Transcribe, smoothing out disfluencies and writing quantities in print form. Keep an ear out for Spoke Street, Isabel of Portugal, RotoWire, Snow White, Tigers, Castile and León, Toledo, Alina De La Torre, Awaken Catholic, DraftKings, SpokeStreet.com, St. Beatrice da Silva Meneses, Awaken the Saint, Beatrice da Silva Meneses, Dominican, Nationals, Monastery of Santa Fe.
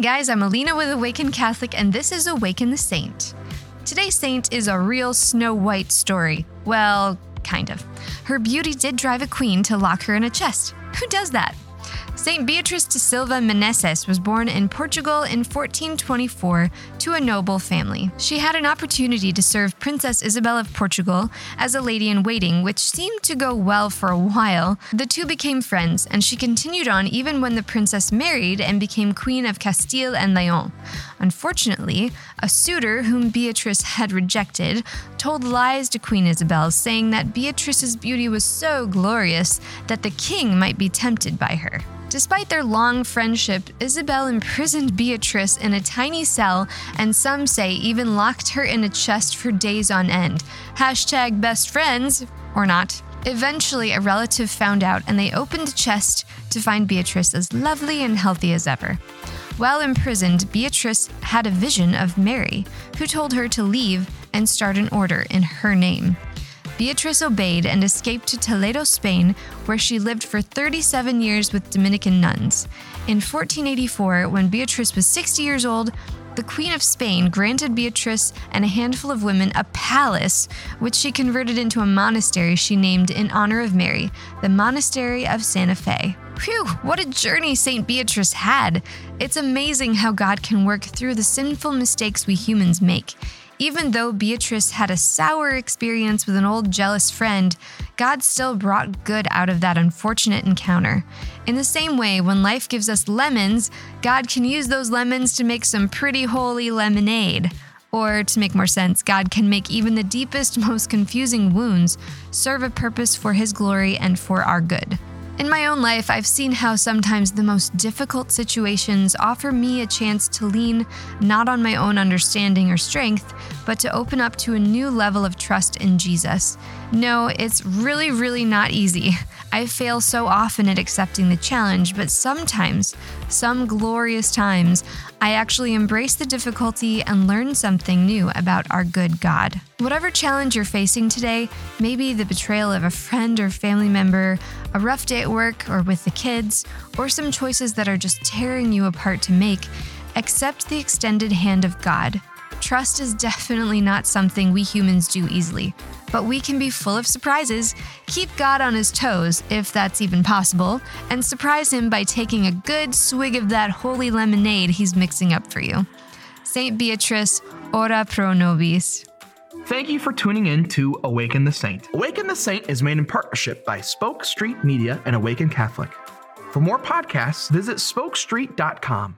Hey guys, I'm Alina with Awaken Catholic, and this is Awaken the Saint. Today's saint is a real Snow White story. Well, kind of. Her beauty did drive a queen to lock her in a chest. Who does that? St. Beatrice da Silva Meneses was born in Portugal in 1424 to a noble family. She had an opportunity to serve Princess Isabel of Portugal as a lady-in-waiting, which seemed to go well for a while. The two became friends, and she continued on even when the princess married and became Queen of Castile and León. Unfortunately, a suitor whom Beatrice had rejected told lies to Queen Isabel, saying that Beatrice's beauty was so glorious that the king might be tempted by her. Despite their long friendship, Isabel imprisoned Beatrice in a tiny cell, and some say even locked her in a chest for days on end. Hashtag best friends, or not. Eventually, a relative found out, and they opened the chest to find Beatrice as lovely and healthy as ever. While imprisoned, Beatrice had a vision of Mary, who told her to leave and start an order in her name. Beatrice obeyed and escaped to Toledo, Spain, where she lived for 37 years with Dominican nuns. In 1484, when Beatrice was 60 years old, the Queen of Spain granted Beatrice and a handful of women a palace, which she converted into a monastery she named in honor of Mary, the Monastery of Santa Fe. Phew, what a journey St. Beatrice had! It's amazing how God can work through the sinful mistakes we humans make. Even though Beatrice had a sour experience with an old jealous friend, God still brought good out of that unfortunate encounter. In the same way, when life gives us lemons, God can use those lemons to make some pretty holy lemonade. Or, to make more sense, God can make even the deepest, most confusing wounds serve a purpose for His glory and for our good. In my own life, I've seen how sometimes the most difficult situations offer me a chance to lean not on my own understanding or strength, but to open up to a new level of trust in Jesus. No, it's really, really not easy. I fail so often at accepting the challenge, but sometimes, some glorious times, I actually embrace the difficulty and learn something new about our good God. Whatever challenge you're facing today, maybe the betrayal of a friend or family member, a rough day at work or with the kids, or some choices that are just tearing you apart to make, accept the extended hand of God. Trust is definitely not something we humans do easily, but we can be full of surprises. Keep God on His toes, if that's even possible, and surprise Him by taking a good swig of that holy lemonade He's mixing up for you. St. Beatrice, ora pro nobis. Thank you for tuning in to Awaken the Saint. Awaken the Saint is made in partnership by Spoke Street Media and Awaken Catholic. For more podcasts, visit SpokeStreet.com.